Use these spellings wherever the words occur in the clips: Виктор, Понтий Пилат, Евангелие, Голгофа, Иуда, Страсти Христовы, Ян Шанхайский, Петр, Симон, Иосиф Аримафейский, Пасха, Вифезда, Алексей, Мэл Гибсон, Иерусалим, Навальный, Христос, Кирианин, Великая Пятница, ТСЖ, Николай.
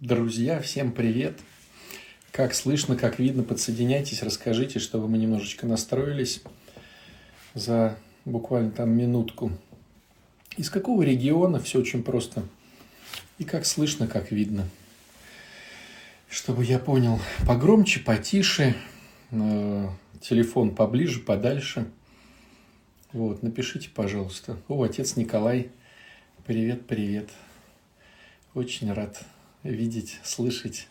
Друзья, всем привет! Как слышно, как видно, подсоединяйтесь, расскажите, чтобы мы немножечко настроились за буквально там минутку. Из какого региона? Все очень просто. И как слышно, как видно. Чтобы я понял, погромче, потише, телефон поближе, подальше. Вот, напишите, пожалуйста. О, отец Николай, привет, привет. Очень рад видеть, слышать.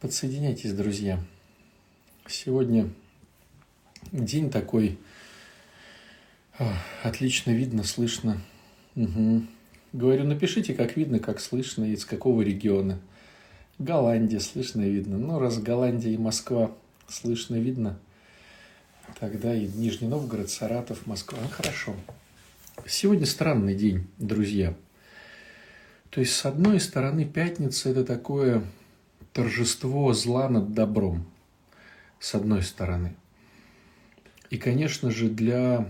Подсоединяйтесь, друзья. Сегодня день такой. Отлично видно, слышно. Угу. Говорю, напишите, как видно, как слышно, из какого региона. Голландия, слышно и видно. Ну, раз Голландия и Москва слышно и видно, тогда и Нижний Новгород, Саратов, Москва. Ну, хорошо. Сегодня странный день, друзья. То есть, с одной стороны, пятница – это такое торжество зла над добром, с одной стороны. И, конечно же, для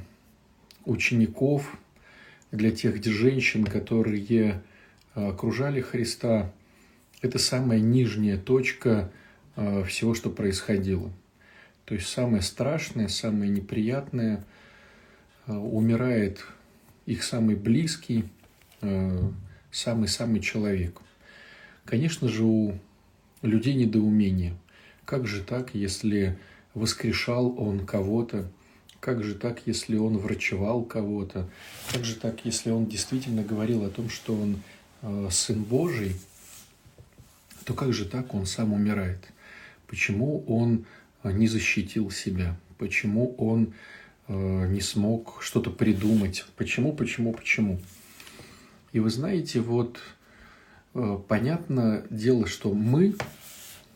учеников, для тех женщин, которые окружали Христа, это самая нижняя точка всего, что происходило. То есть, самое страшное, самое неприятное, умирает их самый близкий, самый-самый человек. Конечно же, у людей недоумение. Как же так, если воскрешал он кого-то? Как же так, если он врачевал кого-то? Как же так, если он действительно говорил о том, что он Сын Божий? То как же так он сам умирает? Почему он не защитил себя? Почему он не смог что-то придумать? Почему? И вы знаете, вот понятное дело, что мы,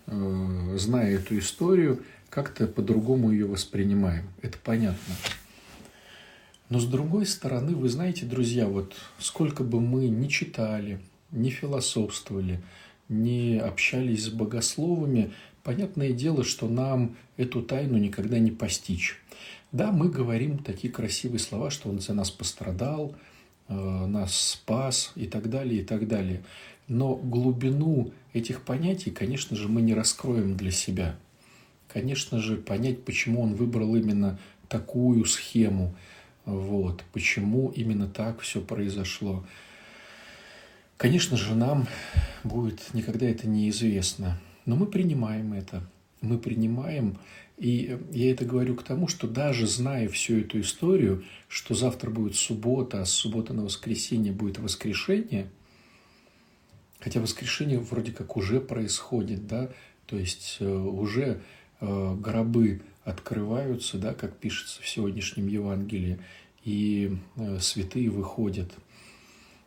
зная эту историю, как-то по-другому ее воспринимаем. Это понятно. Но с другой стороны, вы знаете, друзья, вот сколько бы мы ни читали, ни философствовали, ни общались с богословами, понятное дело, что нам эту тайну никогда не постичь. Да, мы говорим такие красивые слова, что он за нас пострадал, нас спас и так далее, и так далее. Но глубину этих понятий, конечно же, мы не раскроем для себя. Конечно же, понять, почему он выбрал именно такую схему, вот, почему именно так все произошло. Конечно же, нам будет никогда это неизвестно. Но мы принимаем это. Мы принимаем, и я это говорю к тому, что даже зная всю эту историю, что завтра будет суббота, а с субботы на воскресенье будет воскрешение, хотя воскрешение вроде как уже происходит, да, то есть уже гробы открываются, да, как пишется в сегодняшнем Евангелии, и святые выходят.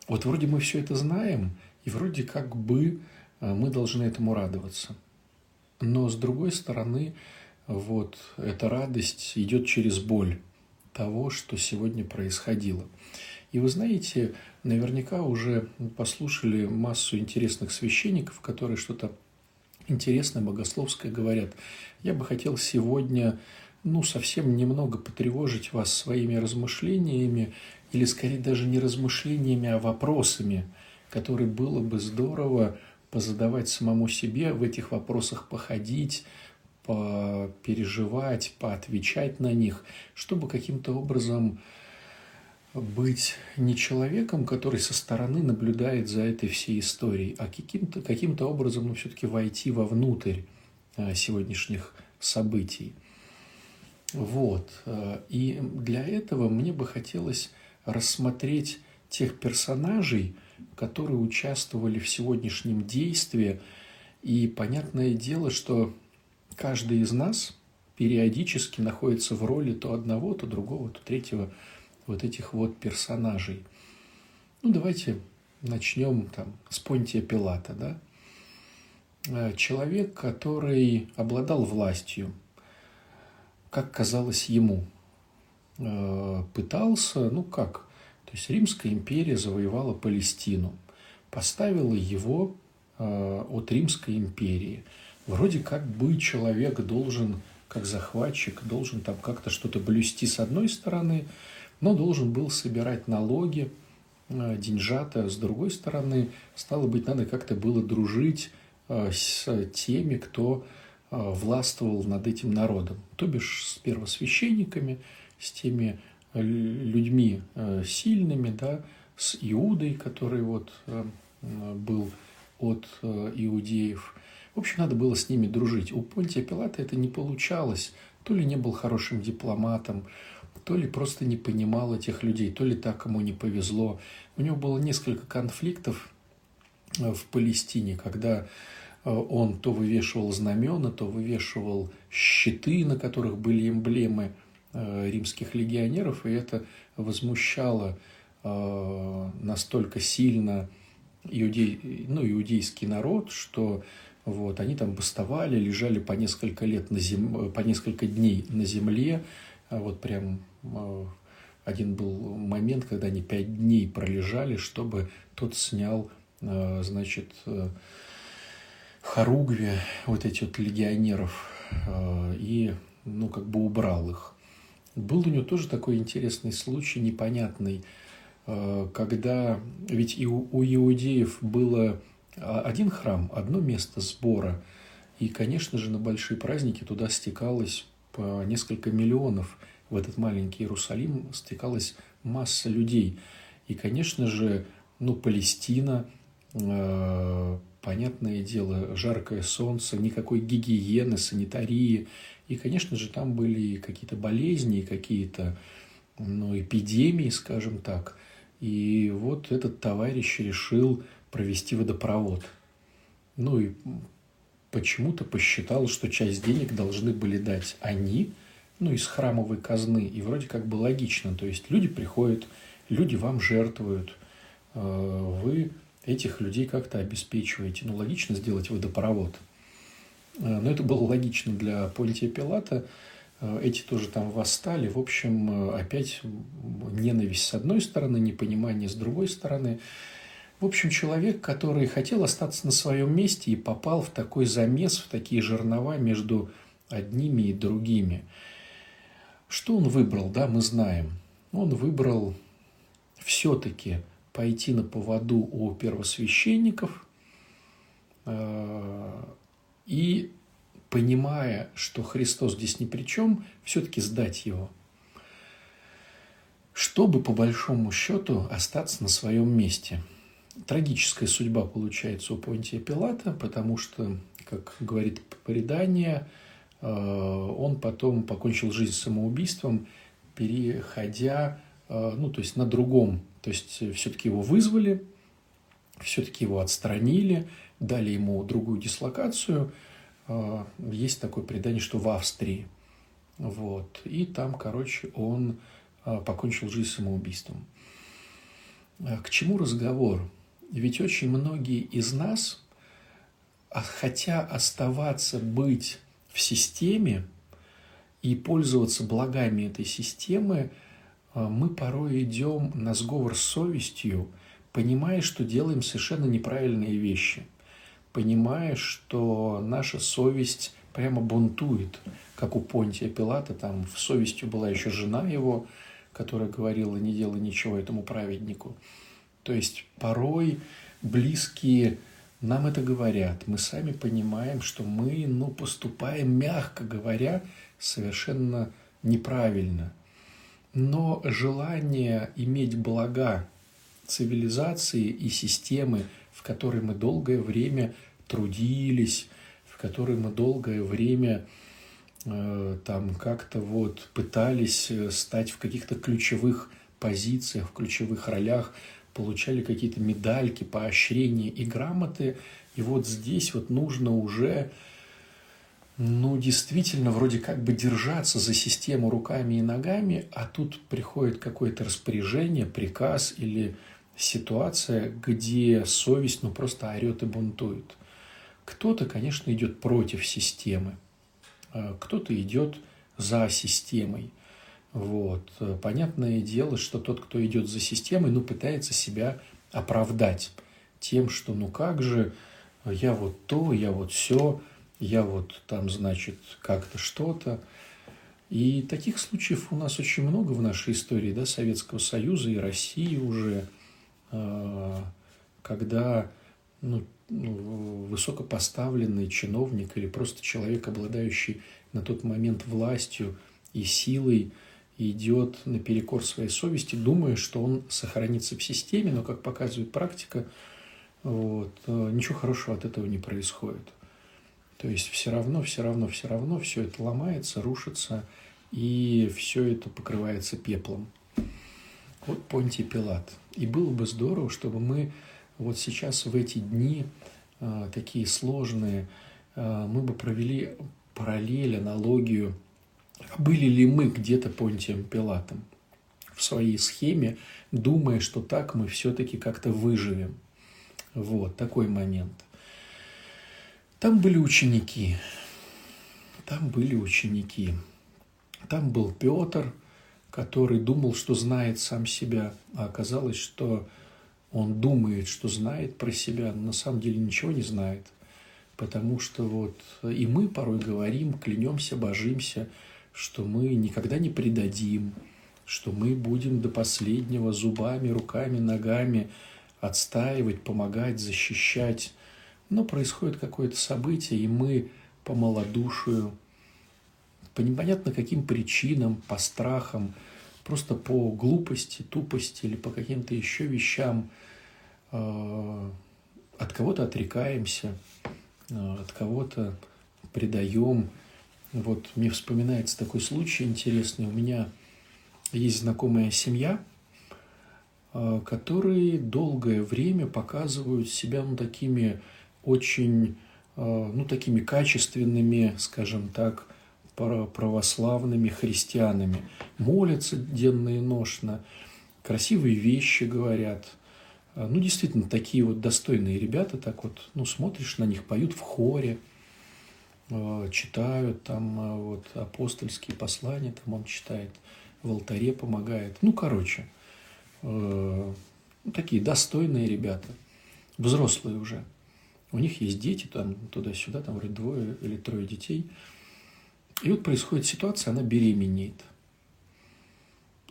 Вот вроде мы все это знаем, и вроде как бы мы должны этому радоваться. Но, с другой стороны, вот эта радость идет через боль того, что сегодня происходило. И вы знаете, наверняка уже послушали массу интересных священников, которые что-то интересное, богословское говорят. Я бы хотел сегодня, совсем немного потревожить вас своими размышлениями, или, скорее, даже не размышлениями, а вопросами, которые было бы здорово позадавать самому себе, в этих вопросах походить, попереживать, поотвечать на них, чтобы каким-то образом быть не человеком, который со стороны наблюдает за этой всей историей, а каким-то образом все-таки войти вовнутрь сегодняшних событий. Вот. И для этого мне бы хотелось рассмотреть тех персонажей, которые участвовали в сегодняшнем действии. И понятное дело, что каждый из нас периодически находится в роли то одного, то другого, то третьего вот этих вот персонажей. Давайте начнем с Понтия Пилата. Да? Человек, который обладал властью, как казалось ему, пытался, То есть Римская империя завоевала Палестину, поставила его от Римской империи. Вроде как бы человек должен, как захватчик, должен там как-то что-то блюсти с одной стороны, но должен был собирать налоги, деньжата. С другой стороны, стало быть, надо как-то было дружить с теми, кто властвовал над этим народом, то бишь с первосвященниками, с теми людьми сильными, да, с Иудой, который вот был от иудеев. В общем, надо было с ними дружить. У Понтия Пилата это не получалось. То ли не был хорошим дипломатом, то ли просто не понимал этих людей, то ли так ему не повезло. У него было несколько конфликтов в Палестине, когда он то вывешивал знамена, то вывешивал щиты, на которых были эмблемы римских легионеров, и это возмущало настолько сильно иудейский народ, что вот, они там бастовали, лежали по несколько лет по несколько дней на земле. Вот прям один был момент, когда они 5 дней пролежали, чтобы тот снял, значит, хоругви вот этих вот легионеров и, ну, как бы убрал их. Был у него тоже такой интересный случай, непонятный, когда ведь и у иудеев было один храм, одно место сбора, и, конечно же, на большие праздники туда стекалось по несколько миллионов, в этот маленький Иерусалим стекалась масса людей. И, конечно же, ну, Палестина, понятное дело, жаркое солнце, никакой гигиены, санитарии. И, конечно же, там были какие-то болезни, какие-то, ну, эпидемии, скажем так. И вот этот товарищ решил провести водопровод. Ну и почему-то посчитал, что часть денег должны были дать они, ну, из храмовой казны. И вроде как бы логично. То есть люди приходят, люди вам жертвуют, вы этих людей как-то обеспечиваете. Ну, логично сделать водопровод. Но это было логично для Понтия Пилата. Эти тоже там восстали. В общем, опять ненависть с одной стороны, непонимание с другой стороны. В общем, человек, который хотел остаться на своем месте и попал в такой замес, в такие жернова между одними и другими. Что он выбрал, да, мы знаем. Он выбрал все-таки пойти на поводу у первосвященников и, понимая, что Христос здесь ни при чем, все-таки сдать его, чтобы, по большому счету, остаться на своем месте. Трагическая судьба получается у Понтия Пилата, потому что, как говорит предание, он потом покончил жизнь самоубийством, переходя, ну, то есть на другом. То есть все-таки его вызвали, все-таки его отстранили, дали ему другую дислокацию. Есть такое предание, что в Австрии. Вот. И там, короче, он покончил жизнь самоубийством. К чему разговор? Ведь очень многие из нас, хотя оставаться, быть в системе и пользоваться благами этой системы, мы порой идем на сговор с совестью, понимая, что делаем совершенно неправильные вещи, понимая, что наша совесть прямо бунтует, как у Понтия Пилата, там в совестью была еще жена его, которая говорила: не делай ничего этому праведнику. То есть порой близкие нам это говорят. Мы сами понимаем, что мы, ну, поступаем, мягко говоря, совершенно неправильно. Но желание иметь блага цивилизации и системы, в которой мы долгое время трудились, в которой мы долгое время там как-то вот пытались стать в каких-то ключевых позициях, в ключевых ролях, получали какие-то медальки, поощрения и грамоты. И вот здесь вот нужно уже, ну, действительно, вроде как бы держаться за систему руками и ногами, а тут приходит какое-то распоряжение, приказ или ситуация, где совесть, ну, просто орет и бунтует. Кто-то, конечно, идет против системы, кто-то идет за системой. Вот. Понятное дело, что тот, кто идет за системой, ну, пытается себя оправдать тем, что ну как же, я вот то, я вот все, я вот там, значит, как-то что-то. И таких случаев у нас очень много в нашей истории, да, Советского Союза и России уже. когда высокопоставленный чиновник или просто человек, обладающий на тот момент властью и силой, идет наперекор своей совести, думая, что он сохранится в системе, но, как показывает практика, ничего хорошего от этого не происходит. То есть все равно все это ломается, рушится, и все это покрывается пеплом. Вот Понтий Пилат. И было бы здорово, чтобы мы вот сейчас в эти дни, такие сложные, мы бы провели параллель, аналогию. Были ли мы где-то Понтием Пилатом в своей схеме, думая, что так мы все-таки как-то выживем? Вот такой момент. Там были ученики. Там был Петр, который думал, что знает сам себя, а оказалось, что он думает, что знает про себя, но на самом деле ничего не знает. Потому что и мы порой говорим, клянемся, божимся, что мы никогда не предадим, что мы будем до последнего зубами, руками, ногами отстаивать, помогать, защищать. Но происходит какое-то событие, и мы по малодушию, по непонятно каким причинам, по страхам, просто по глупости, тупости или по каким-то еще вещам от кого-то отрекаемся, от кого-то предаем. Вот мне вспоминается такой случай интересный. У меня есть знакомая семья, которые долгое время показывают себя такими очень такими качественными, скажем так, православными христианами. Молятся денно и ношно, красивые вещи говорят. Действительно, такие достойные ребята. Так смотришь на них, поют в хоре, читают там апостольские послания, там он читает, в алтаре помогает. Такие достойные ребята, взрослые уже. У них есть дети, там туда-сюда, там вроде 2 или 3 детей. И происходит ситуация, она беременеет.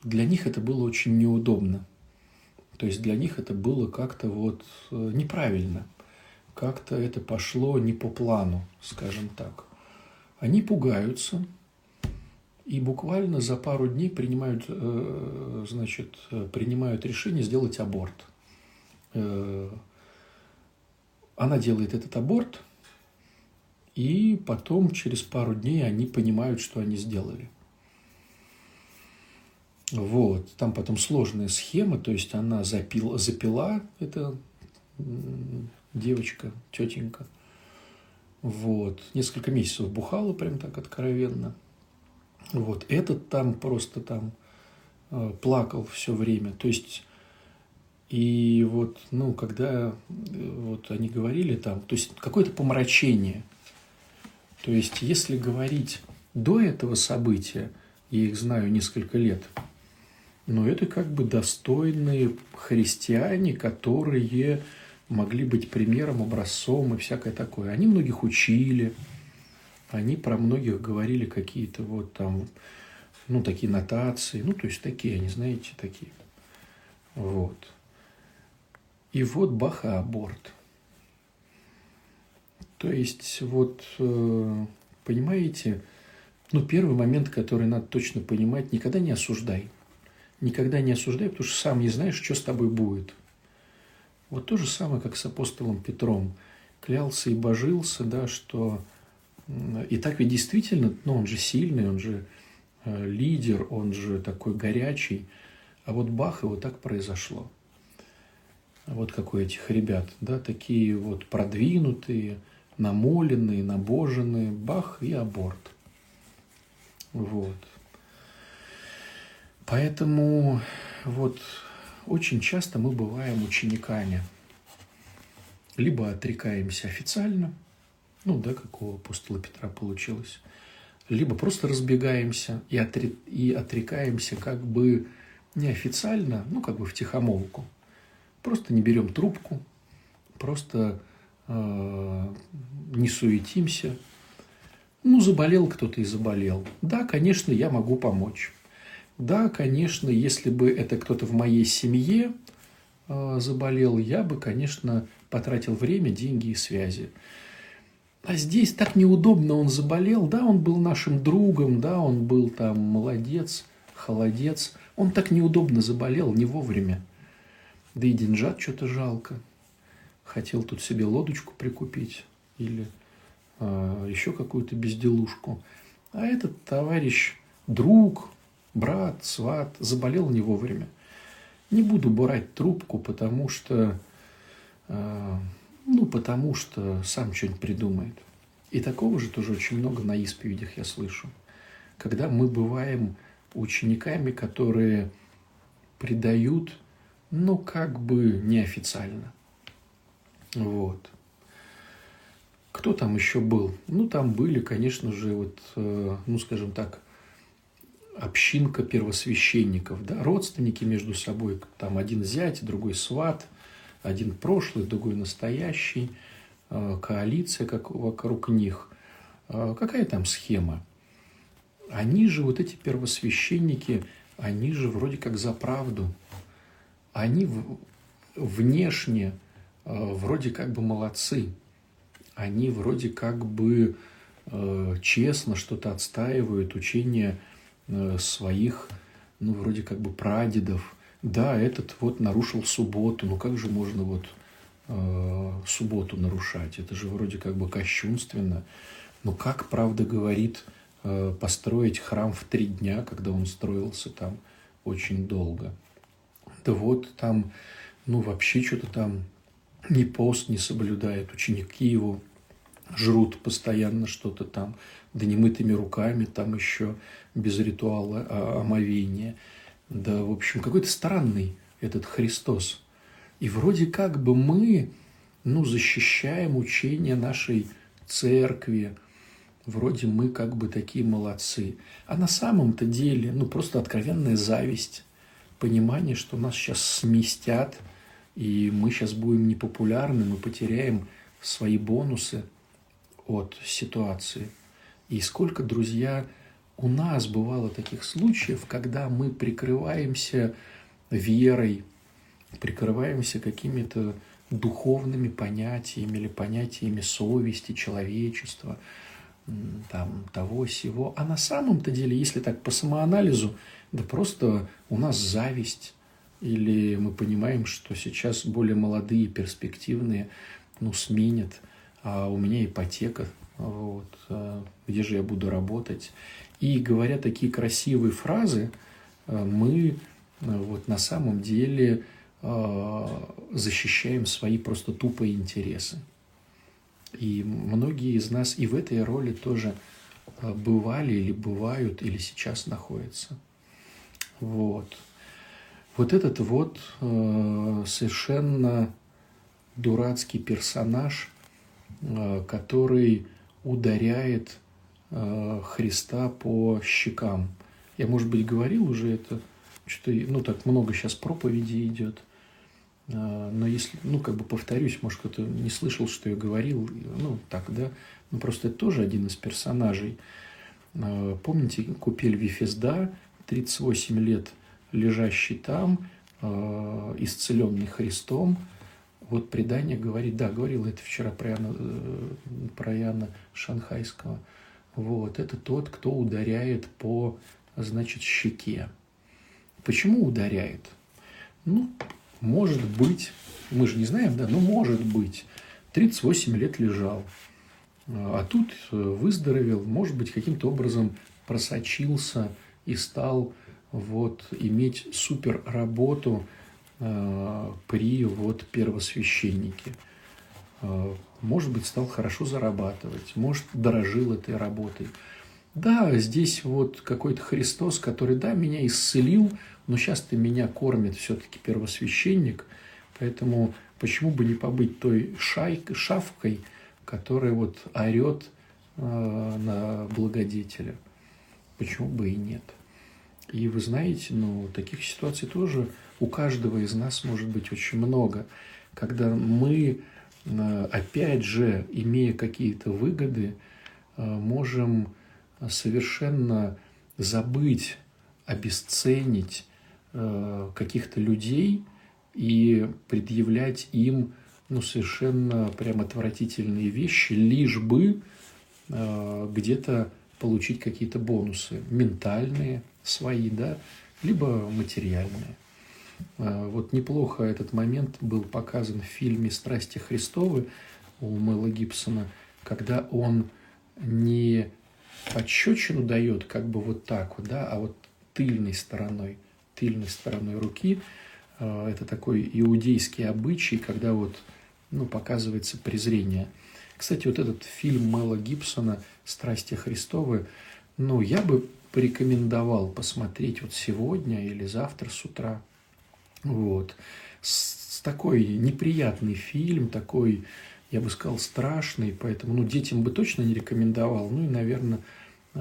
Для них это было очень неудобно. То есть для них это было как-то неправильно. Как-то это пошло не по плану, скажем так. Они пугаются и буквально за пару дней принимают решение сделать аборт. Она делает этот аборт, и потом через пару дней они понимают, что они сделали. Там потом сложная схема, то есть она запила эта девочка, тетенька. Несколько месяцев бухала прям так откровенно. Этот плакал все время. То есть и когда они говорили то есть какое-то помрачение. То есть если говорить до этого события, я их знаю несколько лет, но это достойные христиане, которые могли быть примером, образцом и всякое такое. Они многих учили, они про многих говорили какие-то такие нотации, то есть такие, они, знаете, такие. И бах, и аборт. То есть, понимаете, первый момент, который надо точно понимать, никогда не осуждай. Никогда не осуждай, потому что сам не знаешь, что с тобой будет. То же самое, как с апостолом Петром. Клялся и божился, да, что... И так ведь действительно, он же сильный, он же лидер, он же такой горячий. А бах, и так произошло. Как у этих ребят, да, такие продвинутые, намоленные, набоженные, бах и аборт. Поэтому очень часто мы бываем учениками. Либо отрекаемся официально, как у апостола Петра получилось, либо просто разбегаемся и отрекаемся как бы неофициально, втихомолку. Просто не берем трубку, просто не суетимся. Заболел кто-то и заболел. Да, конечно, я могу помочь. Да, конечно, если бы это кто-то в моей семье, заболел, я бы, конечно, потратил время, деньги и связи. А здесь так неудобно, он заболел, да, он был нашим другом, да, он был там молодец, холодец. Он так неудобно заболел, не вовремя. Да и деньжат что-то жалко. Хотел тут себе лодочку прикупить или еще какую-то безделушку. А этот товарищ, друг, брат, сват, заболел не вовремя. Не буду брать трубку, потому что сам что-нибудь придумает. И такого же тоже очень много на исповедях я слышу. Когда мы бываем учениками, которые предают, но как бы неофициально. Вот. Кто там еще был? Ну, там были, конечно же, общинка первосвященников, да, родственники между собой, там один зять, другой сват, один прошлый, другой настоящий, коалиция вокруг них. Какая там схема? Они же, вот эти первосвященники, они же вроде как за правду. Они внешне вроде как бы молодцы. Они вроде как бы честно что-то отстаивают, учение своих, вроде как бы прадедов. Да, этот вот нарушил субботу. Ну, как же можно субботу нарушать? Это же вроде как бы кощунственно. Но как, правда, говорит, построить храм в 3 дня, когда он строился там очень долго? Да вот там, вообще что-то там ни пост не соблюдает. Ученики его жрут постоянно что-то там, да немытыми руками, там еще без ритуала омовения. Да, в общем, какой-то странный этот Христос. И вроде как бы мы, защищаем учение нашей церкви. Вроде мы как бы такие молодцы. А на самом-то деле, просто откровенная зависть. Понимание, что нас сейчас сместят, и мы сейчас будем непопулярны, мы потеряем свои бонусы от ситуации. И сколько, друзья, у нас бывало таких случаев, когда мы прикрываемся верой, прикрываемся какими-то духовными понятиями или понятиями совести, человечества, там, того-сего. А на самом-то деле, если так по самоанализу, да просто у нас зависть. Или мы понимаем, что сейчас более молодые, перспективные, сменят. А у меня ипотека, где же я буду работать? И говоря такие красивые фразы, мы на самом деле защищаем свои просто тупые интересы. И многие из нас и в этой роли тоже бывали или бывают, или сейчас находятся. Вот. Вот этот вот совершенно дурацкий персонаж, который ударяет Христа по щекам. Я, может быть, говорил уже это, что так много сейчас проповедей идет. Но если, повторюсь, может, кто-то не слышал, что я говорил, просто это тоже один из персонажей. Помните, купель Вифезда, 38 лет лежащий там, исцеленный Христом. Вот предание говорит, да, говорил это вчера про Яна Шанхайского. Вот, это тот, кто ударяет по, щеке. Почему ударяет? Может быть, мы же не знаем, да, может быть, 38 лет лежал, а тут выздоровел, может быть, каким-то образом просочился и стал иметь супер работу при первосвященнике. Может быть, стал хорошо зарабатывать, может, дорожил этой работой. Да, здесь какой-то Христос, который, да, меня исцелил, но сейчас-то меня кормит все-таки первосвященник, поэтому почему бы не побыть той шавкой, которая орет на благодетеля? Почему бы и нет? И вы знаете, таких ситуаций тоже у каждого из нас может быть очень много, когда мы, опять же, имея какие-то выгоды, можем совершенно забыть, обесценить каких-то людей и предъявлять им совершенно прям отвратительные вещи, лишь бы где-то получить какие-то бонусы ментальные свои, да, либо материальные. Вот неплохо этот момент был показан в фильме «Страсти Христовы» у Мэла Гибсона, когда он не пощечину дает как бы вот так вот, да, а вот тыльной стороной руки. Это такой иудейский обычай, когда вот, показывается презрение. Кстати, вот этот фильм Мэла Гибсона «Страсти Христовы», я бы порекомендовал посмотреть вот сегодня или завтра с утра. Вот. Такой неприятный фильм, такой, я бы сказал, страшный, поэтому, детям бы точно не рекомендовал, и, наверное,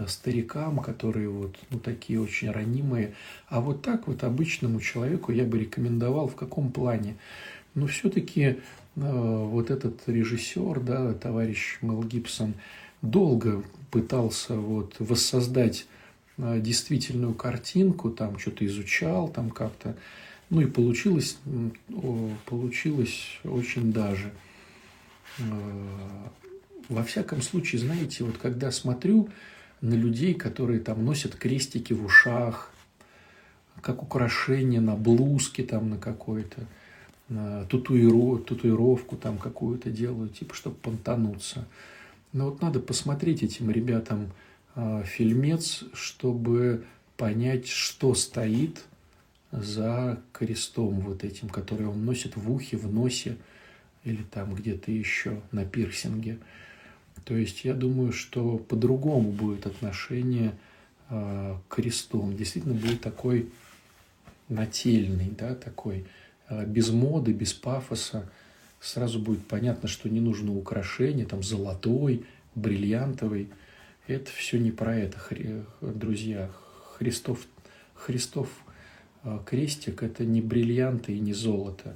старикам, которые вот, такие очень ранимые. А вот так вот обычному человеку я бы рекомендовал. В каком плане? Все-таки вот этот режиссер, да, товарищ Мэл Гибсон, долго пытался воссоздать действительную картинку, там что-то изучал, там как-то, и получилось очень даже. Во всяком случае, знаете, вот когда смотрю на людей, которые там носят крестики в ушах, как украшение на блузке, там на какой-то, на татуировку там какую-то делают, типа, чтобы понтануться. Но вот надо посмотреть этим ребятам фильмец, чтобы понять, что стоит за крестом вот этим, который он носит в ухе, в носе или там где-то еще на пирсинге. То есть я думаю, что по-другому будет отношение к кресту. Он действительно будет такой нательный, да, такой без моды, без пафоса. Сразу будет понятно, что не нужно украшение, там золотой, бриллиантовый. Это все не про это, друзья. Христов крестик – это не бриллианты и не золото.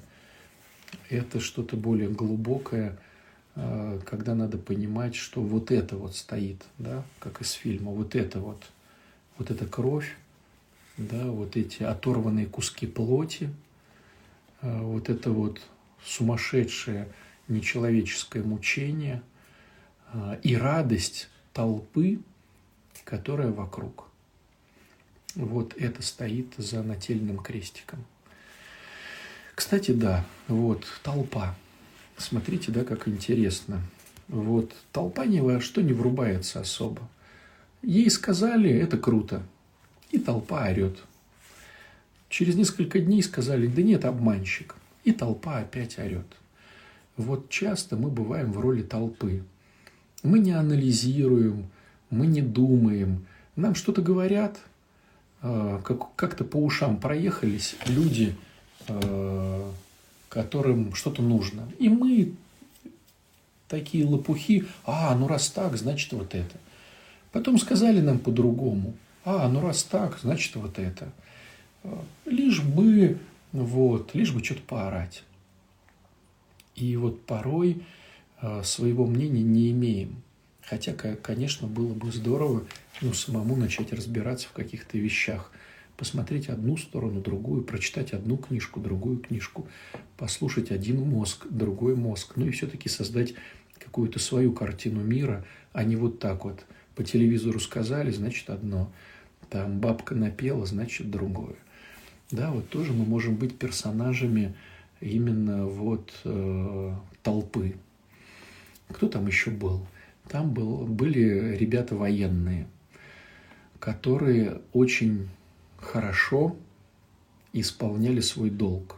Это что-то более глубокое, когда надо понимать, что вот это вот стоит, да, как из фильма, вот эта кровь, да, вот эти оторванные куски плоти, вот это вот сумасшедшее нечеловеческое мучение и радость толпы, которая вокруг. Вот это стоит за нательным крестиком. Кстати, да, вот толпа. Смотрите, да, как интересно. Вот толпа ни во что не врубается особо. Ей сказали, это круто. И толпа орет. Через несколько дней сказали, да нет, обманщик. И толпа опять орет. Вот часто мы бываем в роли толпы. Мы не анализируем, мы не думаем. Нам что-то говорят, как-то по ушам проехались люди, которым что-то нужно. И мы такие лопухи, раз так, значит вот это. Потом сказали нам по-другому, раз так, значит вот это. Лишь бы что-то поорать. И вот порой своего мнения не имеем. Хотя, конечно, было бы здорово самому начать разбираться в каких-то вещах. Посмотреть одну сторону, другую, прочитать одну книжку, другую книжку, послушать один мозг, другой мозг, и все-таки создать какую-то свою картину мира, а не вот так вот. По телевизору сказали, значит одно, там бабка напела, значит другое. Да, вот тоже мы можем быть персонажами именно толпы. Кто там еще был? Там были ребята военные, которые очень хорошо исполняли свой долг.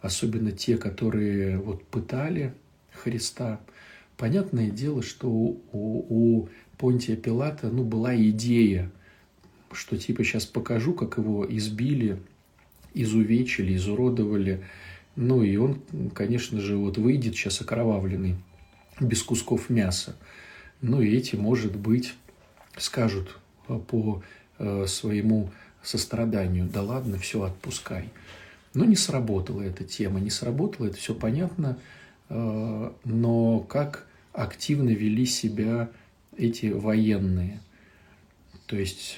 Особенно те, которые пытали Христа. Понятное дело, что у Понтия Пилата была идея, что типа сейчас покажу, как его избили, изувечили, изуродовали. И он, конечно же, выйдет сейчас окровавленный, без кусков мяса. И эти, может быть, скажут по своему состраданию. Да ладно, все, отпускай. Но не сработала эта тема, не сработала, это все понятно. Но как активно вели себя эти военные. То есть,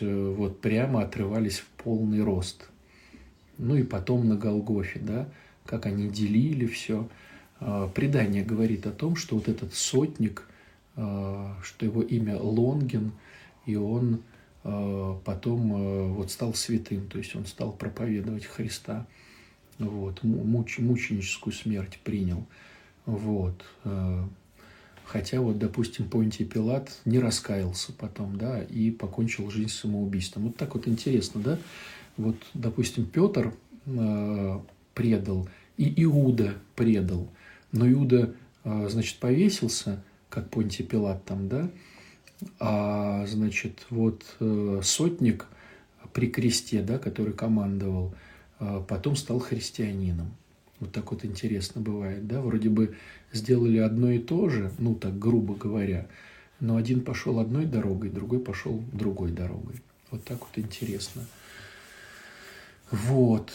прямо отрывались в полный рост. ну и потом на Голгофе, да, как они делили все. Предание говорит о том, что вот этот сотник, что его имя Лонгин, и он потом вот стал святым, то есть он стал проповедовать Христа, вот, мученическую смерть принял, вот. Хотя вот, допустим, Понтий Пилат не раскаялся потом, да, и покончил жизнь самоубийством. Вот так вот интересно, да? Вот, допустим, Петр предал, и Иуда предал. Но Иуда, значит, повесился, как Понтий Пилат там, да? А, значит, вот сотник при кресте, да, который командовал, потом стал христианином. Вот так вот интересно бывает, да? Вроде бы сделали одно и то же, ну так грубо говоря, но один пошел одной дорогой, другой пошел другой дорогой. Вот так вот интересно. Вот.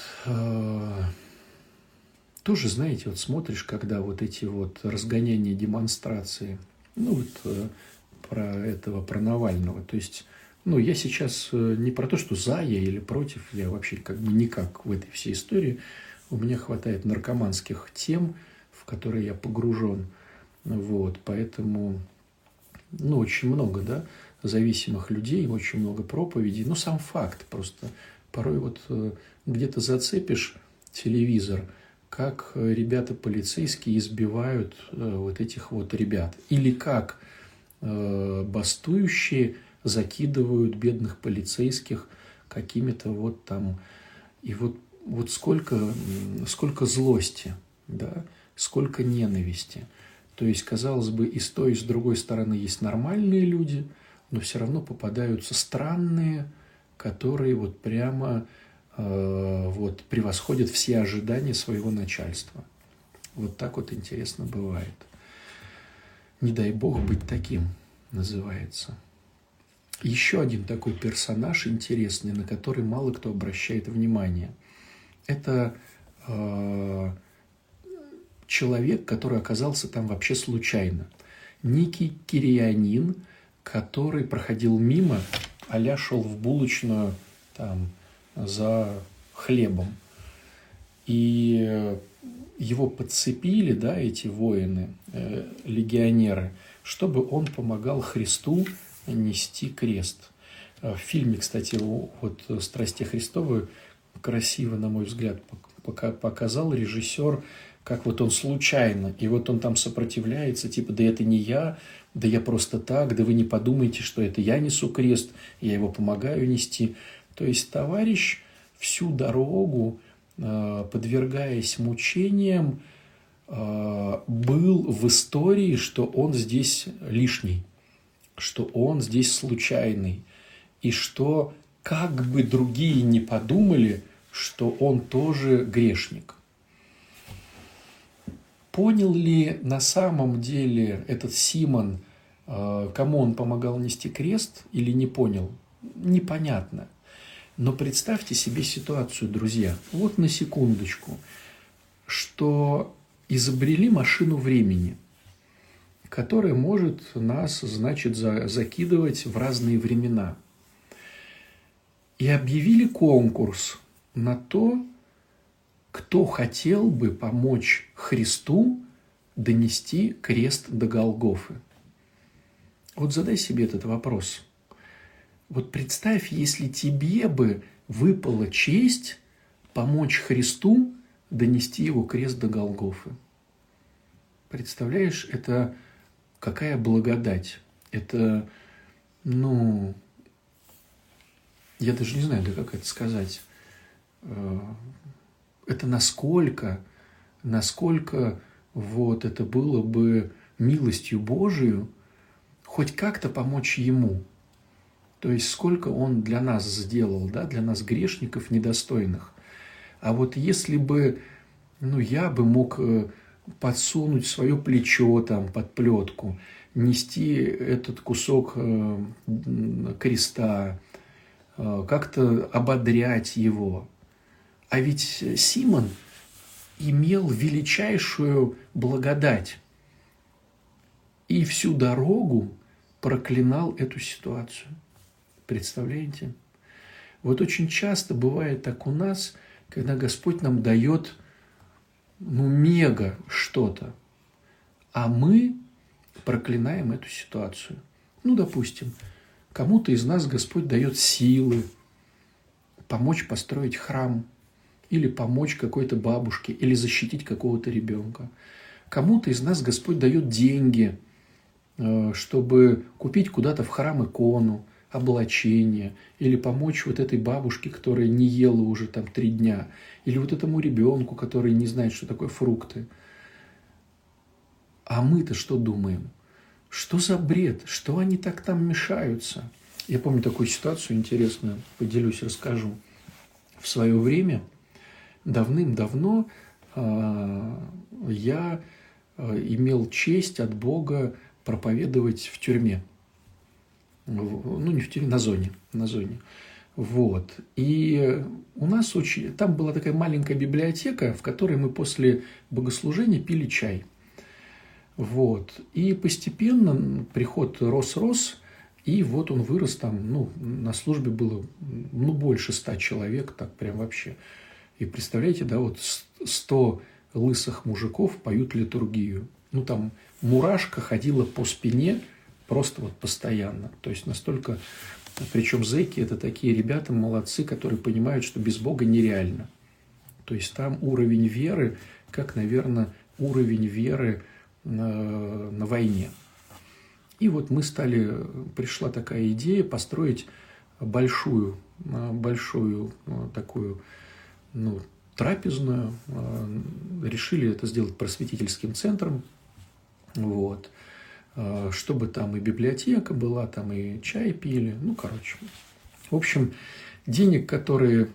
Тоже, знаете, вот смотришь, когда вот эти вот разгоняния, демонстрации, ну вот про этого, про Навального, то есть... Ну, я сейчас не про то, что за я или против, я вообще как бы никак в этой всей истории. У меня хватает наркоманских тем, в которые я погружен. Вот, поэтому, ну, очень много, да, зависимых людей, очень много проповедей. Ну, сам факт просто. Порой вот где-то зацепишь телевизор, как ребята полицейские избивают вот этих вот ребят. Или как бастующие... закидывают бедных полицейских какими-то вот там... И вот сколько злости, да, сколько ненависти. То есть, казалось бы, и с той, и с другой стороны есть нормальные люди, но все равно попадаются странные, которые вот прямо вот превосходят все ожидания своего начальства. Вот так вот интересно бывает. «Не дай Бог быть таким» называется. Еще один такой персонаж интересный, на который мало кто обращает внимание. Это человек, который оказался там вообще случайно. Некий кирианин, который проходил мимо, а-ля шел в булочную там, за хлебом. И его подцепили, да, эти воины, легионеры, чтобы он помогал Христу нести крест. В фильме, кстати, вот «Страсти Христовы» красиво, на мой взгляд, показал режиссер, как вот он случайно, и вот он там сопротивляется, типа, да это не я, да я просто так, да вы не подумайте, что это я несу крест, я его помогаю нести. То есть товарищ всю дорогу, подвергаясь мучениям, был в истории, что он здесь лишний, что он здесь случайный, и что как бы другие не подумали, что он тоже грешник. Понял ли на самом деле этот Симон, кому он помогал нести крест, или не понял? Непонятно. Но представьте себе ситуацию, друзья, вот на секундочку, что изобрели машину времени, которая может нас, значит, закидывать в разные времена. И объявили конкурс на то, кто хотел бы помочь Христу донести крест до Голгофы. Вот задай себе этот вопрос. Вот представь, если тебе бы выпала честь помочь Христу донести его крест до Голгофы. Представляешь, это... Какая благодать. Это, ну, я даже не знаю, да, как это сказать. Это насколько вот это было бы милостью Божию хоть как-то помочь ему. То есть, сколько он для нас сделал, да, для нас грешников недостойных. А вот если бы, ну, я бы мог... подсунуть свое плечо там под плетку, нести этот кусок креста, как-то ободрять его. А ведь Симон имел величайшую благодать и всю дорогу проклинал эту ситуацию. Представляете? Вот очень часто бывает так у нас, когда Господь нам дает мега что-то, а мы проклинаем эту ситуацию. Допустим, кому-то из нас Господь дает силы помочь построить храм, или помочь какой-то бабушке, или защитить какого-то ребенка. Кому-то из нас Господь дает деньги, чтобы купить куда-то в храм икону, облачение, или помочь этой бабушке, которая не ела уже 3 дня, или этому ребенку, который не знает, что такое фрукты. А мы-то что думаем? Что за бред? Что они так там мешаются? Я помню такую ситуацию интересную, поделюсь, расскажу. В свое время, давным-давно, я имел честь от Бога проповедовать в тюрьме. Не в тюрьме, на зоне. И у нас там была такая маленькая библиотека, в которой мы после богослужения пили чай. И постепенно приход рос, и он вырос там, на службе было, больше 100 человек, так прям вообще. И представляете, 100 лысых мужиков поют литургию. Там мурашка ходила по спине просто постоянно. То есть настолько... Причем зэки – это такие ребята молодцы, которые понимают, что без Бога нереально. То есть там уровень веры, как, наверное, уровень веры на войне. И мы пришла такая идея построить большую такую трапезную. Решили это сделать просветительским центром. Чтобы там и библиотека была, там и чай пили. В общем, денег, которые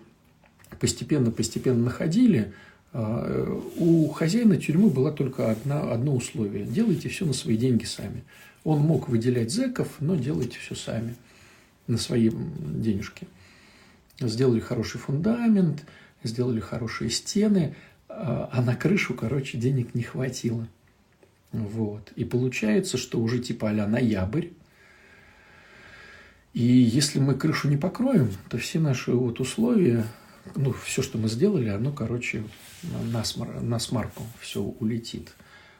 постепенно находили, у хозяина тюрьмы было только одно условие. Делайте все на свои деньги сами. Он мог выделять зэков, но делайте все сами, на свои денежки. Сделали хороший фундамент, сделали хорошие стены, а на крышу, денег не хватило. И получается, что уже а-ля ноябрь. И если мы крышу не покроем, то все наши условия, все, что мы сделали, оно, на смарку все улетит.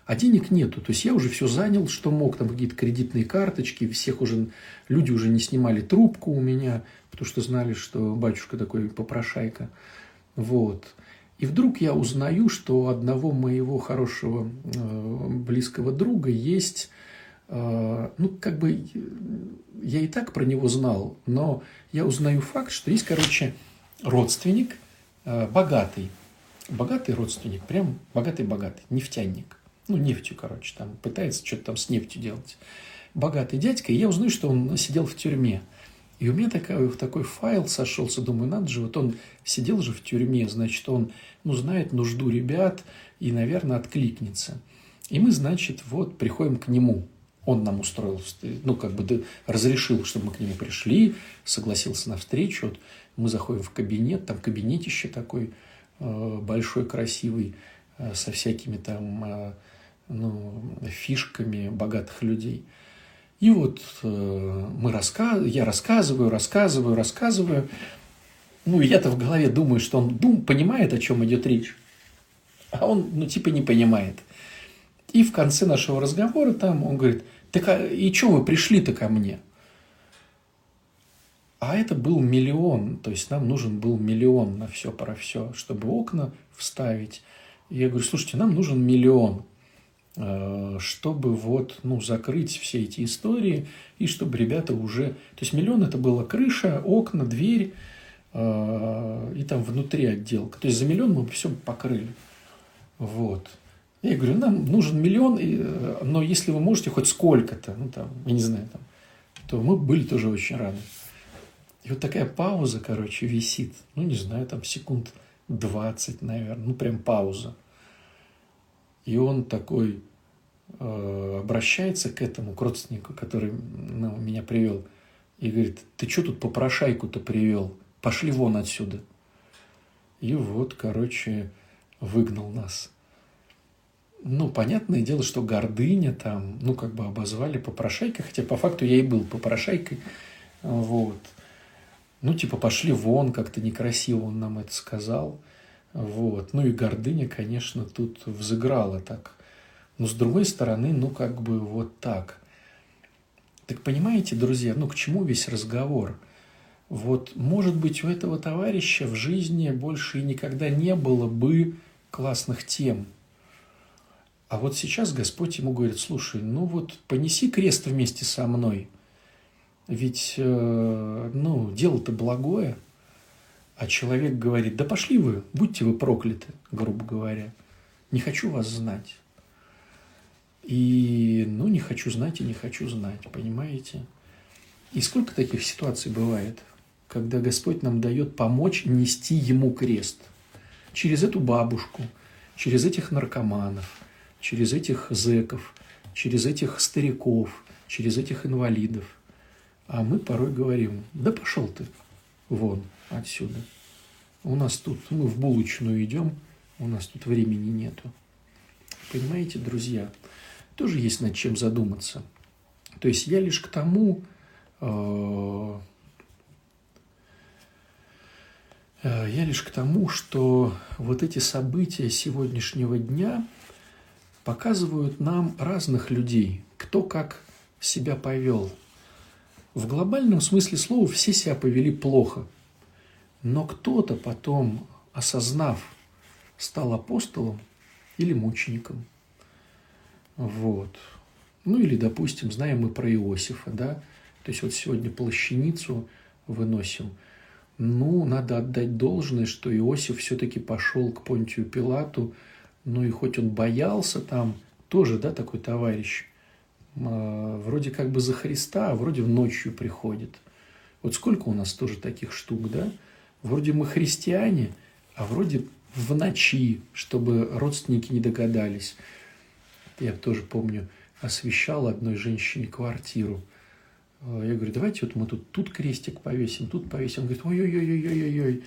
А денег нету. То есть я уже все занял, что мог. Там какие-то кредитные карточки. Люди уже не снимали трубку у меня, потому что знали, что батюшка такой попрошайка. И вдруг я узнаю, что у одного моего хорошего близкого друга есть... я и так про него знал, но я узнаю факт, что есть, родственник богатый. Богатый родственник, прям богатый-богатый, нефтяник. Нефтью, там пытается что-то там с нефтью делать. Богатый дядька, и я узнаю, что он сидел в тюрьме. И у меня такой файл сошелся, думаю, надо же, он сидел же в тюрьме, значит, он, знает нужду ребят и, наверное, откликнется. И мы, приходим к нему. Он нам устроил, разрешил, чтобы мы к нему пришли, согласился на встречу. Мы заходим в кабинет, там кабинетище такой большой, красивый, со всякими фишками богатых людей. И я рассказываю. Я-то в голове думаю, что он понимает, о чем идет речь. А он, не понимает. И в конце нашего разговора он говорит: «Так, и что вы пришли-то ко мне?» А это был миллион. То есть нам нужен был миллион на все про все, чтобы окна вставить. И я говорю: «Слушайте, нам нужен миллион, чтобы закрыть все эти истории, и чтобы ребята уже...» То есть миллион – это была крыша, окна, дверь, и там внутри отделка. То есть за миллион мы все покрыли. Я говорю: «Нам нужен миллион, но если вы можете хоть сколько-то, я не знаю, то мы были тоже очень рады». И такая пауза, висит. Не знаю, секунд 20, наверное. Прям пауза. И он такой обращается к этому, к родственнику, который меня привел, и говорит: «Ты что тут попрошайку-то привел? Пошли вон отсюда». И выгнал нас. Понятное дело, что гордыня обозвали попрошайкой, хотя по факту я и был попрошайкой. Пошли вон, как-то некрасиво он нам это сказал. Вот. Ну и гордыня, конечно, тут взыграла так. Но с другой стороны, ну как бы вот так. Так понимаете, друзья, ну к чему весь разговор? Вот, может быть, у этого товарища в жизни больше и никогда не было бы классных тем. А вот сейчас Господь ему говорит: слушай, ну вот понеси крест вместе со мной. Ведь, ну, дело-то благое. А человек говорит: да пошли вы, будьте вы прокляты, грубо говоря. Не хочу вас знать. И, ну, не хочу знать и не хочу знать, понимаете? И сколько таких ситуаций бывает, когда Господь нам дает помочь нести ему крест. Через эту бабушку, через этих наркоманов, через этих зэков, через этих стариков, через этих инвалидов. А мы порой говорим: да пошел ты вон отсюда. У нас тут, мы в булочную идем, у нас тут времени нету. Понимаете, друзья, тоже есть над чем задуматься. То есть я лишь к тому... что вот эти события сегодняшнего дня показывают нам разных людей, кто как себя повел. В глобальном смысле слова все себя повели плохо, но кто-то потом, осознав, стал апостолом или мучеником. Вот. Ну или, допустим, знаем мы про Иосифа, да? То есть вот сегодня плащаницу выносим. Ну, надо отдать должное, что Иосиф все-таки пошел к Понтию Пилату, ну и хоть он боялся там, тоже, да, такой товарищ, вроде как бы за Христа, а вроде ночью приходит. Вот сколько у нас тоже таких штук, да? Вроде мы христиане, а вроде в ночи, чтобы родственники не догадались. Я тоже помню, освещал одной женщине квартиру. Я говорю: давайте вот мы тут крестик повесим, тут повесим. Он говорит: ой-ой-ой-ой-ой-ой,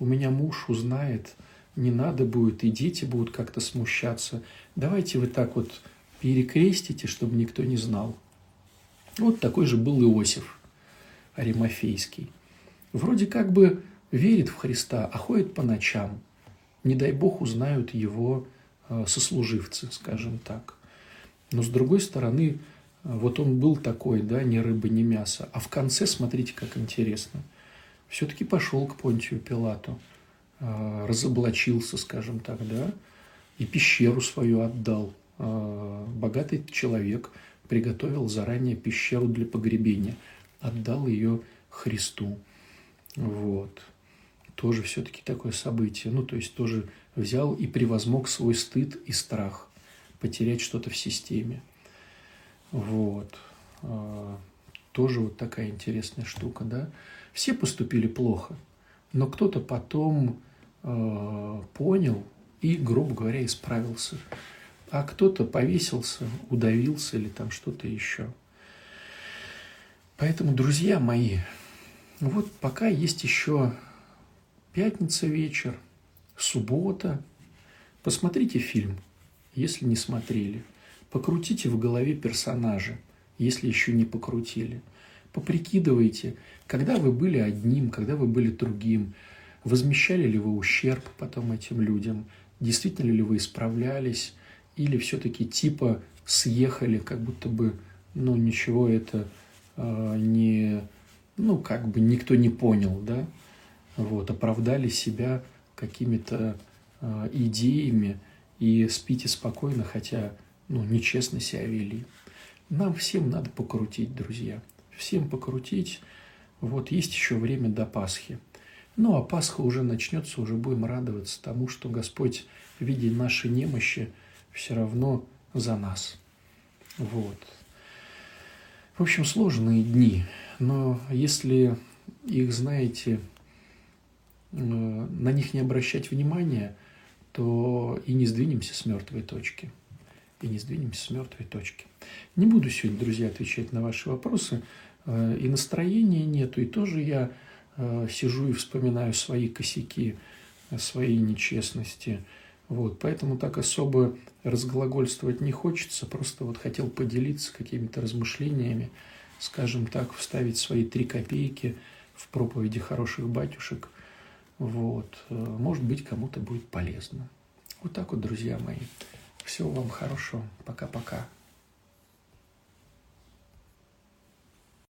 у меня муж узнает, не надо будет, и дети будут как-то смущаться. Давайте вы так вот перекрестите, чтобы никто не знал. Вот такой же был Иосиф Аримафейский. Вроде как бы верит в Христа, а ходит по ночам. Не дай бог узнают его сослуживцы, скажем так. Но с другой стороны... Вот он был такой, да, ни рыба, ни мясо. А в конце, смотрите, как интересно. Все-таки пошел к Понтию Пилату, разоблачился, скажем так, да, и пещеру свою отдал. Богатый человек приготовил заранее пещеру для погребения, отдал ее Христу. Вот. Тоже все-таки такое событие. Ну, то есть тоже взял и превозмог свой стыд и страх потерять что-то в системе. Вот. Тоже вот такая интересная штука, да. Все поступили плохо, но кто-то потом понял и, грубо говоря, исправился. А кто-то повесился, удавился или там что-то еще. Поэтому, друзья мои, вот пока есть еще пятница вечер, суббота. Посмотрите фильм, если не смотрели. Покрутите в голове персонажа, если еще не покрутили. Поприкидывайте, когда вы были одним, когда вы были другим. Возмещали ли вы ущерб потом этим людям? Действительно ли вы исправлялись? Или все-таки типа съехали, как будто бы, ну, ничего это не... Ну, как бы никто не понял, да? Вот, оправдали себя какими-то идеями и спите спокойно, хотя... Ну, нечестно себя вели. Нам всем надо покрутить, друзья. Всем покрутить. Вот, есть еще время до Пасхи. Ну, а Пасха уже начнется, уже будем радоваться тому, что Господь, видя наши немощи, все равно за нас. Вот. В общем, сложные дни. Но если их, знаете, на них не обращать внимания, то и не сдвинемся с мертвой точки. Не буду сегодня, друзья, отвечать на ваши вопросы. И настроения нету. И тоже я сижу и вспоминаю свои косяки, свои нечестности. Вот. Поэтому так особо разглагольствовать не хочется. Просто вот хотел поделиться какими-то размышлениями. Скажем так, вставить свои 3 копейки в проповеди хороших батюшек. Вот. Может быть, кому-то будет полезно. Вот так вот, друзья мои. Всего вам хорошего. Пока-пока.